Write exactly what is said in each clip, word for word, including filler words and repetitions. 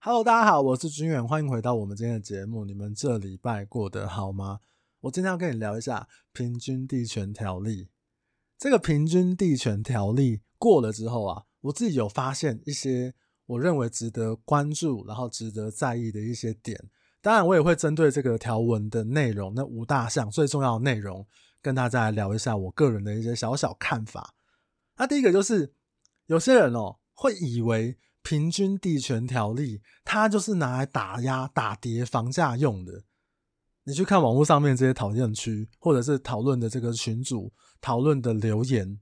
Hello， 大家好，我是君远，欢迎回到我们今天的节目。你们这礼拜过得好吗？我今天要跟你聊一下平均地权条例。这个平均地权条例过了之后啊，我自己有发现一些我认为值得关注，然后值得在意的一些点。当然，我也会针对这个条文的内容，那五大项最重要的内容，跟大家来聊一下我个人的一些小小看法。那、啊、第一个就是，有些人哦会以为平均地权条例它就是拿来打压打跌房价用的。你去看网络上面这些讨论区或者是讨论的这个群组讨论的留言，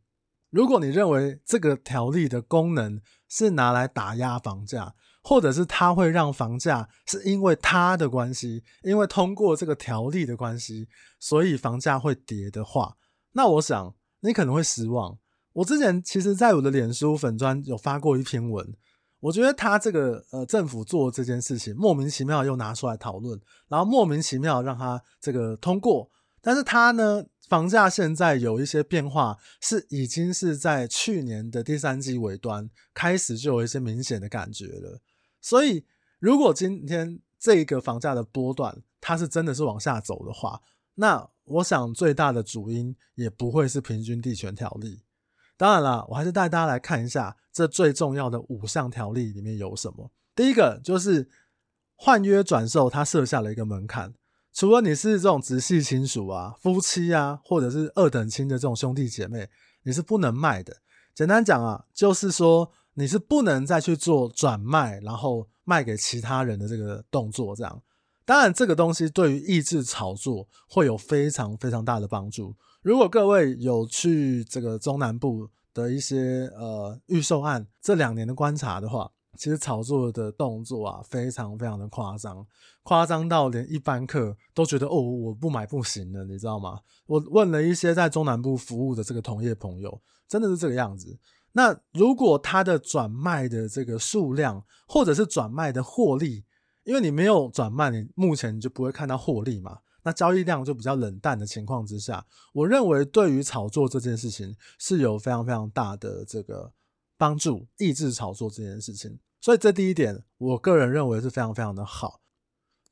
如果你认为这个条例的功能是拿来打压房价，或者是它会让房价是因为它的关系，因为通过这个条例的关系，所以房价会跌的话，那我想你可能会失望。我之前其实在我的脸书粉专有发过一篇文，我觉得他这个呃政府做这件事情莫名其妙又拿出来讨论，然后莫名其妙让他这个通过，但是他呢房价现在有一些变化，是已经是在去年的第三季尾端开始就有一些明显的感觉了。所以如果今天这个房价的波段它是真的是往下走的话，那我想最大的主因也不会是平均地权条例。当然啦，我还是带大家来看一下这最重要的五项条例里面有什么。第一个就是换约转售，它设下了一个门槛，除了你是这种直系亲属啊、夫妻啊，或者是二等亲的这种兄弟姐妹，你是不能卖的。简单讲啊，就是说你是不能再去做转卖，然后卖给其他人的这个动作这样。当然这个东西对于抑制炒作会有非常非常大的帮助。如果各位有去这个中南部的一些呃预售案这两年的观察的话，其实炒作的动作啊非常非常的夸张，夸张到连一般客都觉得哦我不买不行了，你知道吗？我问了一些在中南部服务的这个同业朋友，真的是这个样子。那如果他的转卖的这个数量或者是转卖的获利，因为你没有转卖，你目前你就不会看到获利嘛，那交易量就比较冷淡的情况之下，我认为对于炒作这件事情是有非常非常大的这个帮助，抑制炒作这件事情。所以这第一点我个人认为是非常非常的好。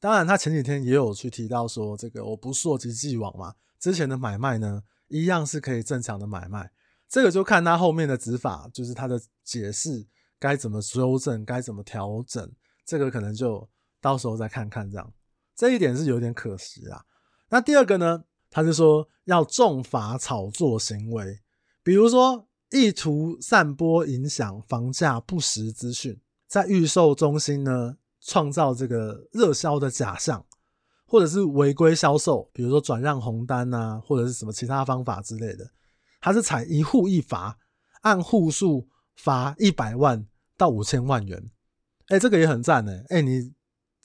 当然他前几天也有去提到说这个我不溯及既往嘛，之前的买卖呢一样是可以正常的买卖，这个就看他后面的执法，就是他的解释该怎么修正该怎么调整，这个可能就到时候再看看这样，这一点是有点可惜啊。那第二个呢，他就说要重罚炒作行为，比如说意图散播影响房价不实资讯，在预售中心呢创造这个热销的假象，或者是违规销售，比如说转让红单啊，或者是什么其他方法之类的，他是采一户一罚，按户数罚一百万到五千万元。哎、欸，这个也很赞哎、欸欸，你。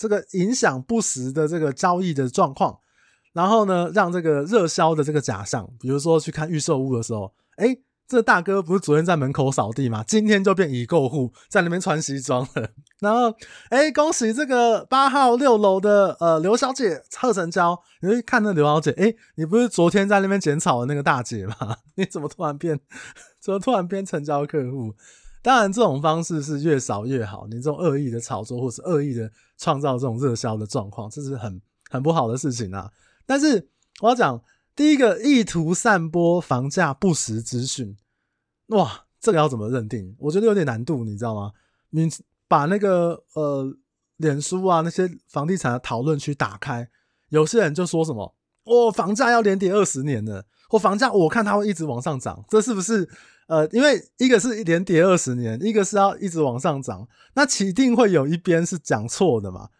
这个影响不实的这个交易的状况，然后呢让这个热销的这个假象，比如说去看预售屋的时候，诶这大哥不是昨天在门口扫地吗，今天就变已购户，在那边穿西装了，然后诶恭喜这个八号六楼的呃刘小姐贺成交，你就看那刘小姐，诶你不是昨天在那边捡草的那个大姐吗，你怎么突然变怎么突然变成交客户。当然这种方式是越少越好，你这种恶意的炒作或是恶意的创造这种热销的状况，这是很很不好的事情啊。但是我要讲第一个意图散播房价不实资讯，哇这个要怎么认定，我觉得有点难度，你知道吗？你把那个呃脸书啊那些房地产的讨论区打开，有些人就说什么哦房价要连跌二十年了，或房价我看它会一直往上涨，这是不是呃，因为一个是连跌二十年，一个是要一直往上涨，那起定会有一边是讲错的嘛，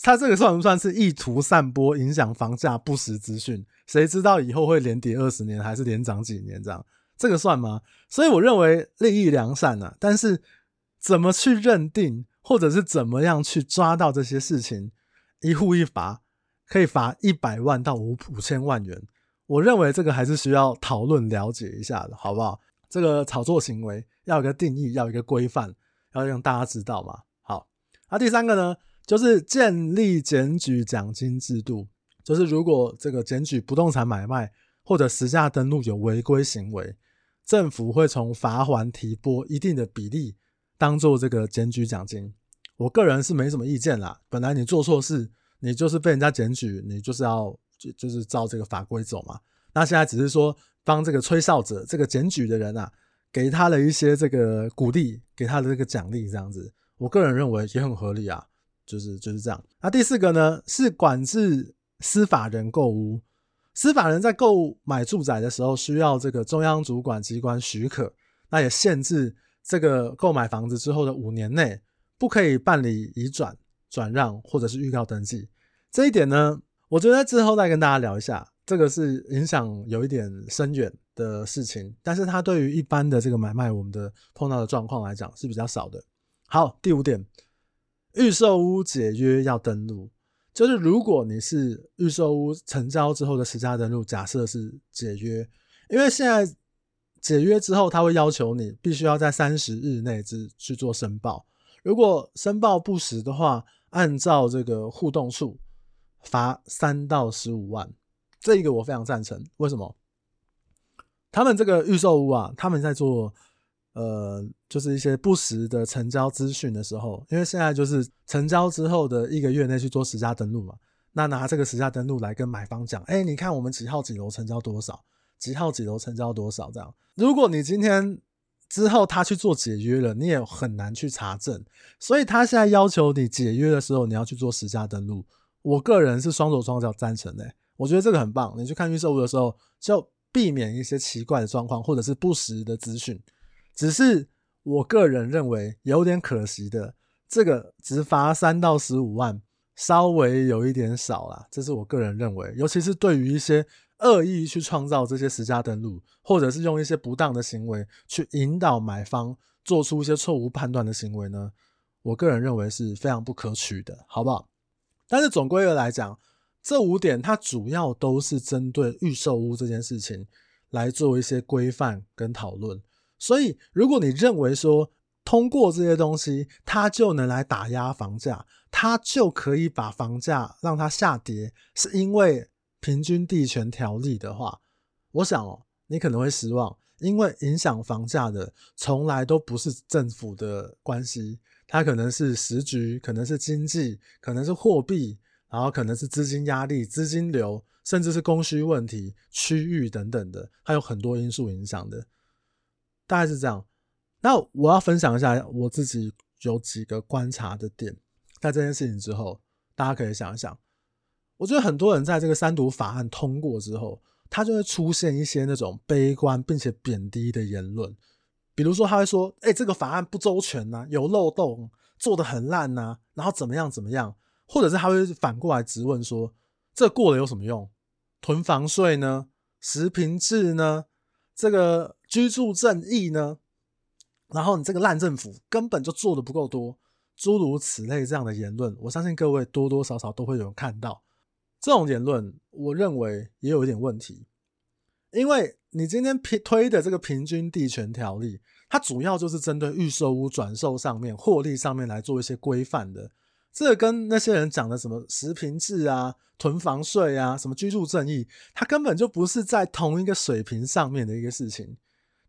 他这个算不算是意图散播影响房价不实资讯，谁知道以后会连跌二十年还是连涨几年这样，这个算吗？所以我认为利益良善啊，但是怎么去认定或者是怎么样去抓到这些事情，一户一罚可以罚一百万到五千万元，我认为这个还是需要讨论了解一下的，好不好？这个炒作行为要有一个定义，要有一个规范，要让大家知道嘛。好，那、啊、第三个呢，就是建立检举奖金制度，就是如果这个检举不动产买卖或者实价登录有违规行为，政府会从罚锾提拨一定的比例当做这个检举奖金。我个人是没什么意见啦。本来你做错事，你就是被人家检举，你就是要 就, 就是照这个法规走嘛。那现在只是说帮这个吹哨者，这个检举的人啊，给他的一些这个鼓励，给他的这个奖励这样子，我个人认为也很合理啊，就是就是这样。那第四个呢，是管制司法人购屋。司法人在购买住宅的时候，需要这个中央主管机关许可，那也限制这个购买房子之后的五年内不可以办理移转、转让或者是预告登记。这一点呢，我觉得之后再跟大家聊一下，这个是影响有一点深远的事情，但是它对于一般的这个买卖我们的碰到的状况来讲是比较少的。好，第五点，预售屋解约要登录。就是如果你是预售屋成交之后的实价登录，假设是解约，因为现在解约之后他会要求你必须要在三十日内去做申报，如果申报不实的话，按照这个互动数罚三到十五万。这一个我非常赞成。为什么？他们这个预售屋啊，他们在做呃，就是一些不实的成交资讯的时候，因为现在就是成交之后的一个月内去做实价登录嘛，那拿这个实价登录来跟买方讲，哎，你看我们几号几楼成交多少，几号几楼成交多少这样。如果你今天之后他去做解约了，你也很难去查证，所以他现在要求你解约的时候你要去做实价登录，我个人是双手双脚赞成的、欸、我觉得这个很棒。你去看预售屋的时候，就避免一些奇怪的状况或者是不实的资讯。只是我个人认为有点可惜的，这个只罚三到十五万稍微有一点少啦，这是我个人认为。尤其是对于一些恶意去创造这些实价登录，或者是用一些不当的行为去引导买方做出一些错误判断的行为呢，我个人认为是非常不可取的，好不好？但是总归而来讲，这五点它主要都是针对预售屋这件事情来做一些规范跟讨论。所以如果你认为说通过这些东西它就能来打压房价，它就可以把房价让它下跌，是因为平均地权条例的话，我想哦，你可能会失望，因为影响房价的从来都不是政府的关系，它可能是时局，可能是经济，可能是货币，然后可能是资金压力、资金流，甚至是供需问题、区域等等的，它有很多因素影响的，大概是这样。那我要分享一下我自己有几个观察的点，在这件事情之后大家可以想一想。我觉得很多人在这个三读法案通过之后，他就会出现一些那种悲观并且贬低的言论，比如说他会说，哎、欸，这个法案不周全啊，有漏洞，做得很烂啊，然后怎么样怎么样，或者是他会反过来质问说，这过了有什么用？囤房税呢？实坪制呢？这个居住正义呢？然后你这个烂政府根本就做得不够多，诸如此类这样的言论，我相信各位多多少少都会有人看到。这种言论我认为也有一点问题，因为你今天推的这个平均地权条例，它主要就是针对预售屋转售上面、获利上面来做一些规范的，这个跟那些人讲的什么实坪制啊、囤房税啊、什么居住正义，它根本就不是在同一个水平上面的一个事情。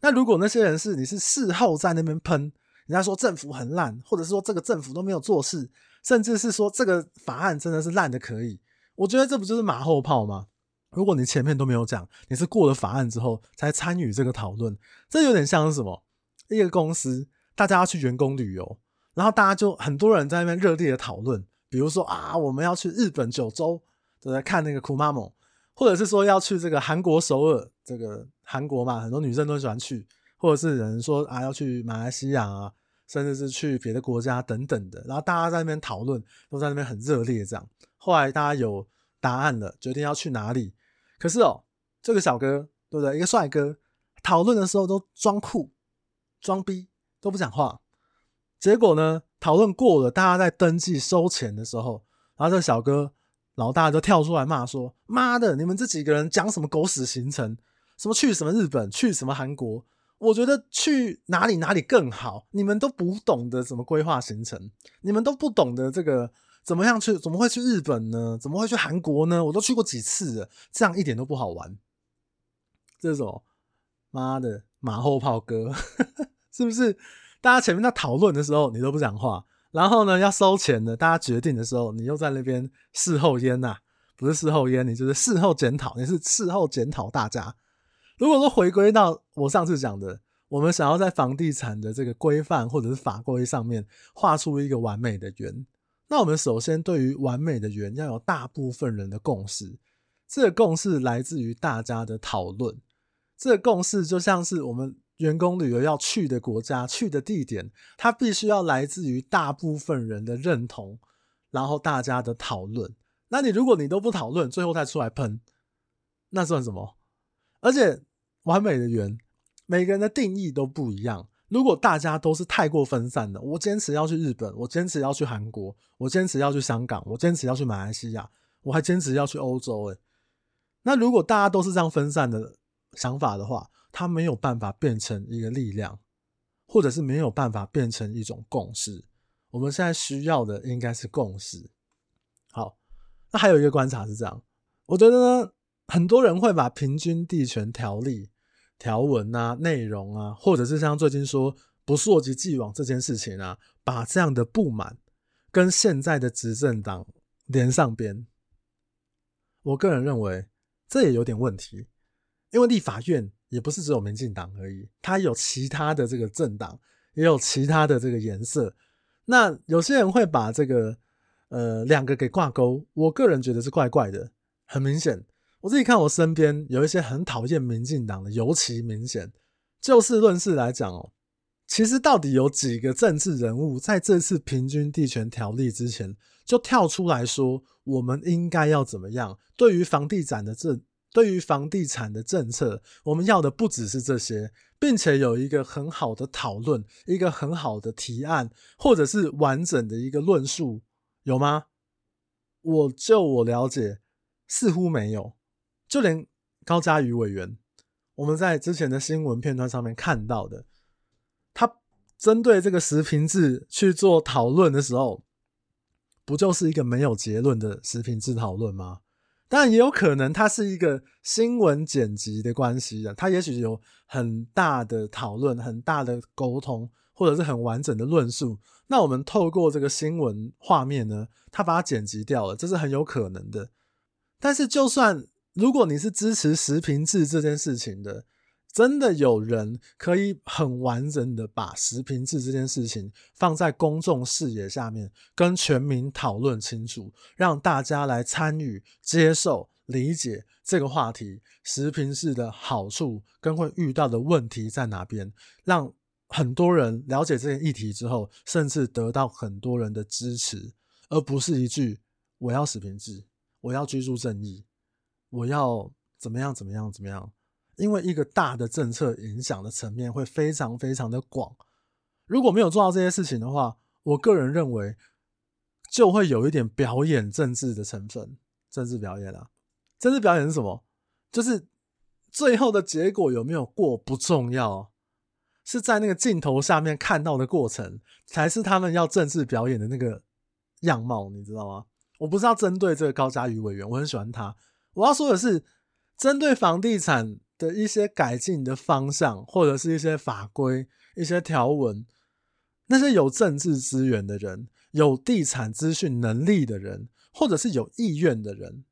那如果那些人是你是事后在那边喷人家说政府很烂，或者是说这个政府都没有做事，甚至是说这个法案真的是烂的可以，我觉得这不就是马后炮吗？如果你前面都没有讲，你是过了法案之后才参与这个讨论，这有点像是什么，一个公司大家要去员工旅游，然后大家就很多人在那边热烈的讨论，比如说啊，我们要去日本九州，就在看那个 Kumamo， 或者是说要去这个韩国首尔，这个韩国嘛，很多女生都喜欢去，或者是有人说啊要去马来西亚啊，甚至是去别的国家等等的，然后大家在那边讨论，都在那边很热烈这样。后来大家有答案了，决定要去哪里。可是哦，这个小哥，对不对？一个帅哥，讨论的时候都装酷、装逼，都不讲话。结果呢，讨论过了，大家在登记收钱的时候，然后这小哥老大就跳出来骂说，妈的，你们这几个人讲什么狗屎行程，什么去什么日本，去什么韩国，我觉得去哪里哪里更好，你们都不懂得怎么规划行程，你们都不懂得这个怎么样去，怎么会去日本呢？怎么会去韩国呢？我都去过几次了，这样一点都不好玩。这是什么？妈的，马后炮哥。是不是大家前面在讨论的时候你都不讲话，然后呢要收钱的，大家决定的时候你又在那边事后烟啊，不是事后烟，你就是事后检讨，你是事后检讨大家。如果说回归到我上次讲的，我们想要在房地产的这个规范或者是法规上面画出一个完美的圆，那我们首先对于完美的圆要有大部分人的共识，这个共识来自于大家的讨论，这个共识就像是我们员工旅游要去的国家，去的地点，它必须要来自于大部分人的认同，然后大家的讨论。那你如果你都不讨论，最后再出来喷，那算什么？而且完美的圆每个人的定义都不一样，如果大家都是太过分散的，我坚持要去日本，我坚持要去韩国，我坚持要去香港，我坚持要去马来西亚，我还坚持要去欧洲、欸、那如果大家都是这样分散的想法的话，它没有办法变成一个力量，或者是没有办法变成一种共识。我们现在需要的应该是共识。好，那还有一个观察是这样，我觉得呢，很多人会把平均地权条例条文啊、内容啊，或者是像最近说不溯及既往这件事情啊，把这样的不满跟现在的执政党连上边。我个人认为这也有点问题，因为立法院也不是只有民进党而已，它有其他的这个政党，也有其他的这个颜色。那有些人会把这个呃两个给挂钩，我个人觉得是怪怪的。很明显，我自己看我身边有一些很讨厌民进党的，尤其明显。就事论事来讲哦，其实到底有几个政治人物在这次平均地权条例之前就跳出来说，我们应该要怎么样？对于房地产的这对于房地产的政策，我们要的不只是这些，并且有一个很好的讨论，一个很好的提案，或者是完整的一个论述，有吗？我就我了解，似乎没有。就连高嘉瑜委员，我们在之前的新闻片段上面看到的，他针对这个实坪制去做讨论的时候，不就是一个没有结论的实坪制讨论吗？当然也有可能它是一个新闻剪辑的关系的，它也许有很大的讨论，很大的沟通，或者是很完整的论述，那我们透过这个新闻画面呢，它把它剪辑掉了，这是很有可能的。但是就算如果你是支持实坪制这件事情的，真的有人可以很完整的把实坪制这件事情放在公众视野下面，跟全民讨论清楚，让大家来参与、接受、理解这个话题，实坪制的好处跟会遇到的问题在哪边，让很多人了解这个议题之后，甚至得到很多人的支持，而不是一句我要实坪制，我要居住正义，我要怎么样怎么样怎么样。因为一个大的政策影响的层面会非常非常的广，如果没有做到这些事情的话，我个人认为就会有一点表演政治的成分。政治表演啊，政治表演是什么？就是最后的结果有没有过不重要，是在那个镜头下面看到的过程才是他们要政治表演的那个样貌，你知道吗？我不是要针对这个高嘉瑜委员，我很喜欢他，我要说的是针对房地产的一些改进的方向，或者是一些法规、一些条文，那些有政治资源的人，有地产资讯能力的人，或者是有意愿的人，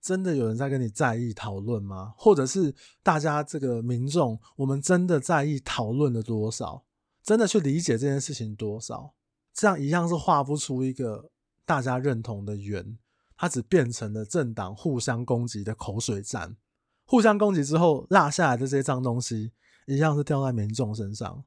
真的有人在跟你在意讨论吗？或者是大家这个民众，我们真的在意讨论了多少？真的去理解这件事情多少？这样一样是画不出一个大家认同的圆，它只变成了政党互相攻击的口水战。互相攻击之后落下来的这些脏东西一样是掉在民众身上，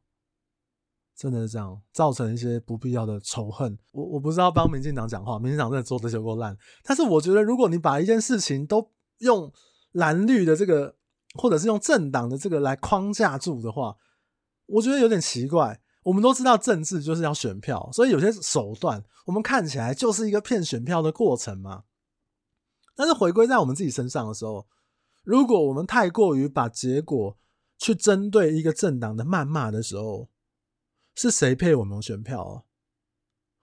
真的是这样造成一些不必要的仇恨。 我, 我不是要帮民进党讲话，民进党真的做得有够烂，但是我觉得如果你把一件事情都用蓝绿的这个，或者是用政党的这个来框架住的话，我觉得有点奇怪。我们都知道政治就是要选票，所以有些手段我们看起来就是一个骗选票的过程嘛。但是回归在我们自己身上的时候，如果我们太过于把结果去针对一个政党的谩骂的时候，是谁配我们选票啊？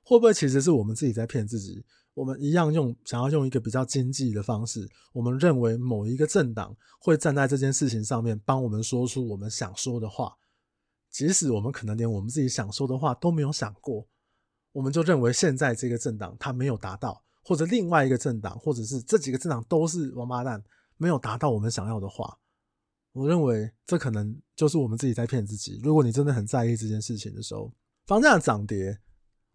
会不会其实是我们自己在骗自己？我们一样用想要用一个比较经济的方式，我们认为某一个政党会站在这件事情上面帮我们说出我们想说的话，即使我们可能连我们自己想说的话都没有想过，我们就认为现在这个政党它没有达到，或者另外一个政党，或者是这几个政党都是王八蛋，没有达到我们想要的话，我认为这可能就是我们自己在骗自己。如果你真的很在意这件事情的时候，房价的涨跌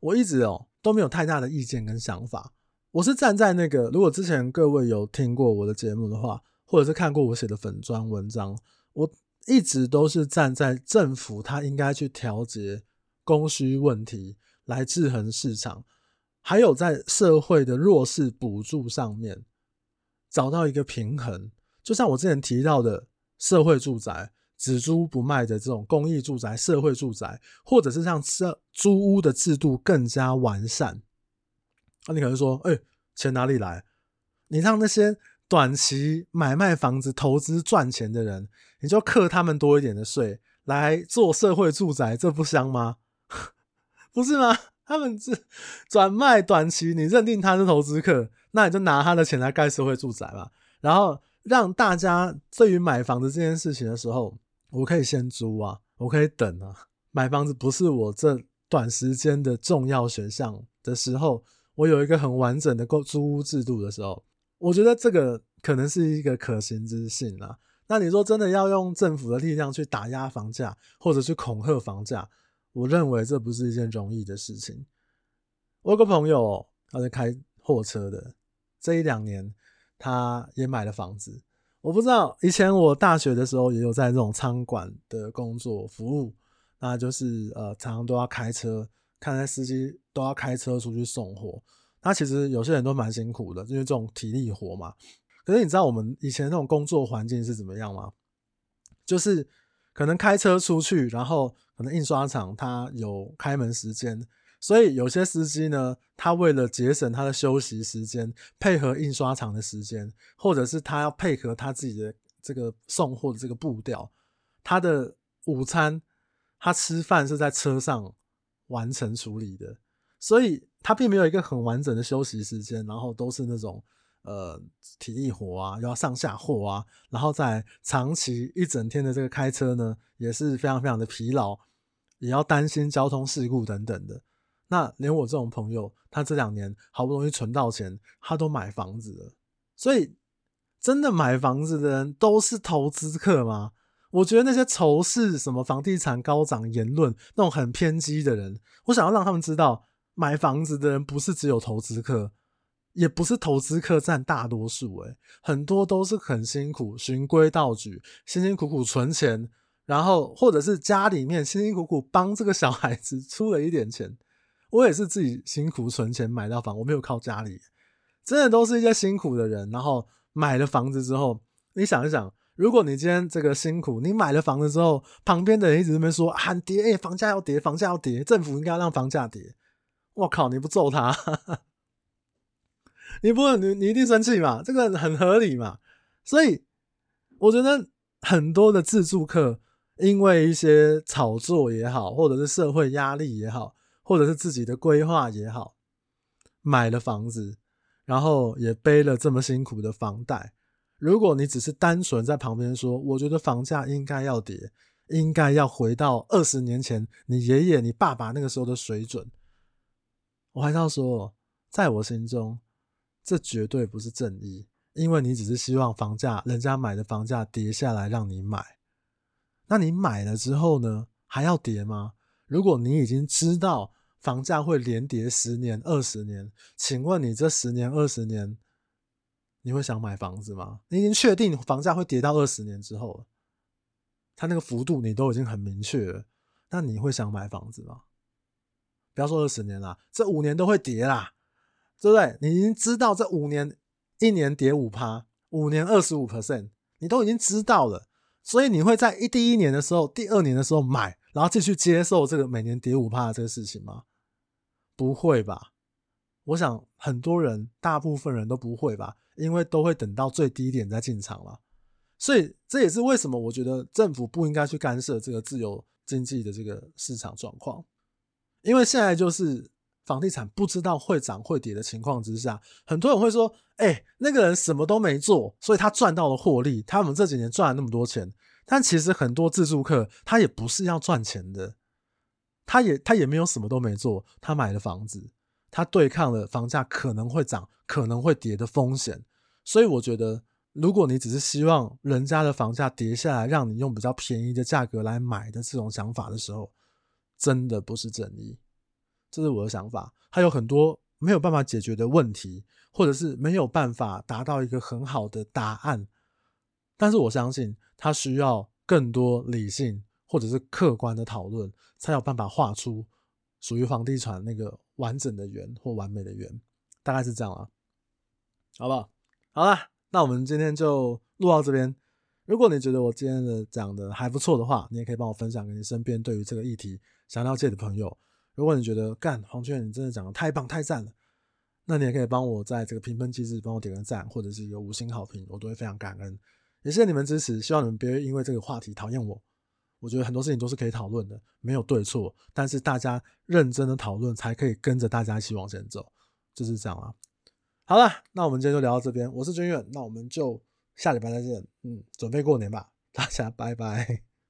我一直哦都没有太大的意见跟想法。我是站在那个，如果之前各位有听过我的节目的话，或者是看过我写的粉专文章，我一直都是站在政府它应该去调节供需问题来制衡市场，还有在社会的弱势补助上面找到一个平衡。就像我之前提到的社会住宅只租不卖的这种公益住宅、社会住宅，或者是让租屋的制度更加完善。那、啊、你可能说哎、欸，钱哪里来？你让那些短期买卖房子投资赚钱的人，你就课他们多一点的税来做社会住宅，这不香吗？不是吗？他们是转卖短期，你认定他是投资客，那你就拿他的钱来盖社会住宅嘛。然后让大家对于买房子这件事情的时候，我可以先租啊，我可以等啊，买房子不是我这短时间的重要选项的时候，我有一个很完整的租屋制度的时候，我觉得这个可能是一个可行之性啊。那你说真的要用政府的力量去打压房价，或者去恐吓房价，我认为这不是一件容易的事情。我有个朋友，他是开货车的，这一两年他也买了房子。我不知道，以前我大学的时候也有在这种仓管的工作服务，那就是呃，常常都要开车，看来司机都要开车出去送货。那其实有些人都蛮辛苦的，因为这种体力活嘛。可是你知道我们以前那种工作环境是怎么样吗？就是可能开车出去，然后可能印刷厂它有开门时间，所以有些司机呢，他为了节省他的休息时间，配合印刷厂的时间，或者是他要配合他自己的这个送货的这个步调，他的午餐他吃饭是在车上完成处理的，所以他并没有一个很完整的休息时间，然后都是那种呃，体力活啊，要上下货啊，然后再长期一整天的这个开车呢，也是非常非常的疲劳，也要担心交通事故等等的。那连我这种朋友，他这两年好不容易存到钱，他都买房子了。所以真的买房子的人都是投资客吗？我觉得那些仇视什么房地产高涨言论那种很偏激的人，我想要让他们知道，买房子的人不是只有投资客，也不是投资客占大多数、欸、很多都是很辛苦循规蹈矩辛辛苦苦存钱，然后或者是家里面辛辛苦苦帮这个小孩子出了一点钱。我也是自己辛苦存钱买到房，我没有靠家里，真的都是一些辛苦的人。然后买了房子之后，你想一想，如果你今天这个辛苦，你买了房子之后，旁边的人一直在那边说喊跌、欸、房价要跌，房价要跌，政府应该让房价跌，我靠，你不揍他你不，你你一定生气嘛，这个很合理嘛。所以我觉得很多的自住客因为一些炒作也好，或者是社会压力也好，或者是自己的规划也好，买了房子，然后也背了这么辛苦的房贷。如果你只是单纯在旁边说我觉得房价应该要跌，应该要回到二十年前你爷爷你爸爸那个时候的水准，我还是要说，在我心中这绝对不是正义，因为你只是希望房价，人家买的房价跌下来让你买。那你买了之后呢，还要跌吗？如果你已经知道房价会连跌十年、二十年，请问你这十年、二十年，你会想买房子吗？你已经确定房价会跌到二十年之后了，它那个幅度你都已经很明确了，那你会想买房子吗？不要说二十年啦，这五年都会跌啦。对不对？你已经知道这五年，一年跌 百分之五， 五年 百分之二十五， 你都已经知道了，所以你会在一第一年的时候、第二年的时候买，然后继续接受这个每年跌 百分之五 的这个事情吗？不会吧。我想很多人，大部分人都不会吧，因为都会等到最低点再进场嘛。所以这也是为什么我觉得政府不应该去干涉这个自由经济的这个市场状况，因为现在就是房地产不知道会涨会跌的情况之下，很多人会说哎、欸，那个人什么都没做，所以他赚到了获利，他们这几年赚了那么多钱。但其实很多自住客他也不是要赚钱的，他也他也没有什么都没做，他买了房子，他对抗了房价可能会涨可能会跌的风险。所以我觉得如果你只是希望人家的房价跌下来让你用比较便宜的价格来买的这种想法的时候，真的不是正义。这是我的想法。还有很多没有办法解决的问题，或者是没有办法达到一个很好的答案，但是我相信它需要更多理性或者是客观的讨论，才有办法画出属于房地产那个完整的圆或完美的圆，大概是这样啊，好不好？好啦，那我们今天就录到这边。如果你觉得我今天的讲的还不错的话，你也可以帮我分享给你身边对于这个议题想了解的朋友。如果你觉得干黄雀你真的讲的太棒太赞了，那你也可以帮我在这个评分机制帮我点个赞，或者是一个五星好评，我都会非常感恩。也谢谢你们支持，希望你们别因为这个话题讨厌我。我觉得很多事情都是可以讨论的，没有对错，但是大家认真的讨论才可以跟着大家一起往前走，就是这样啊。好了，那我们今天就聊到这边，我是君远，那我们就下礼拜再见。嗯，准备过年吧，大家拜拜。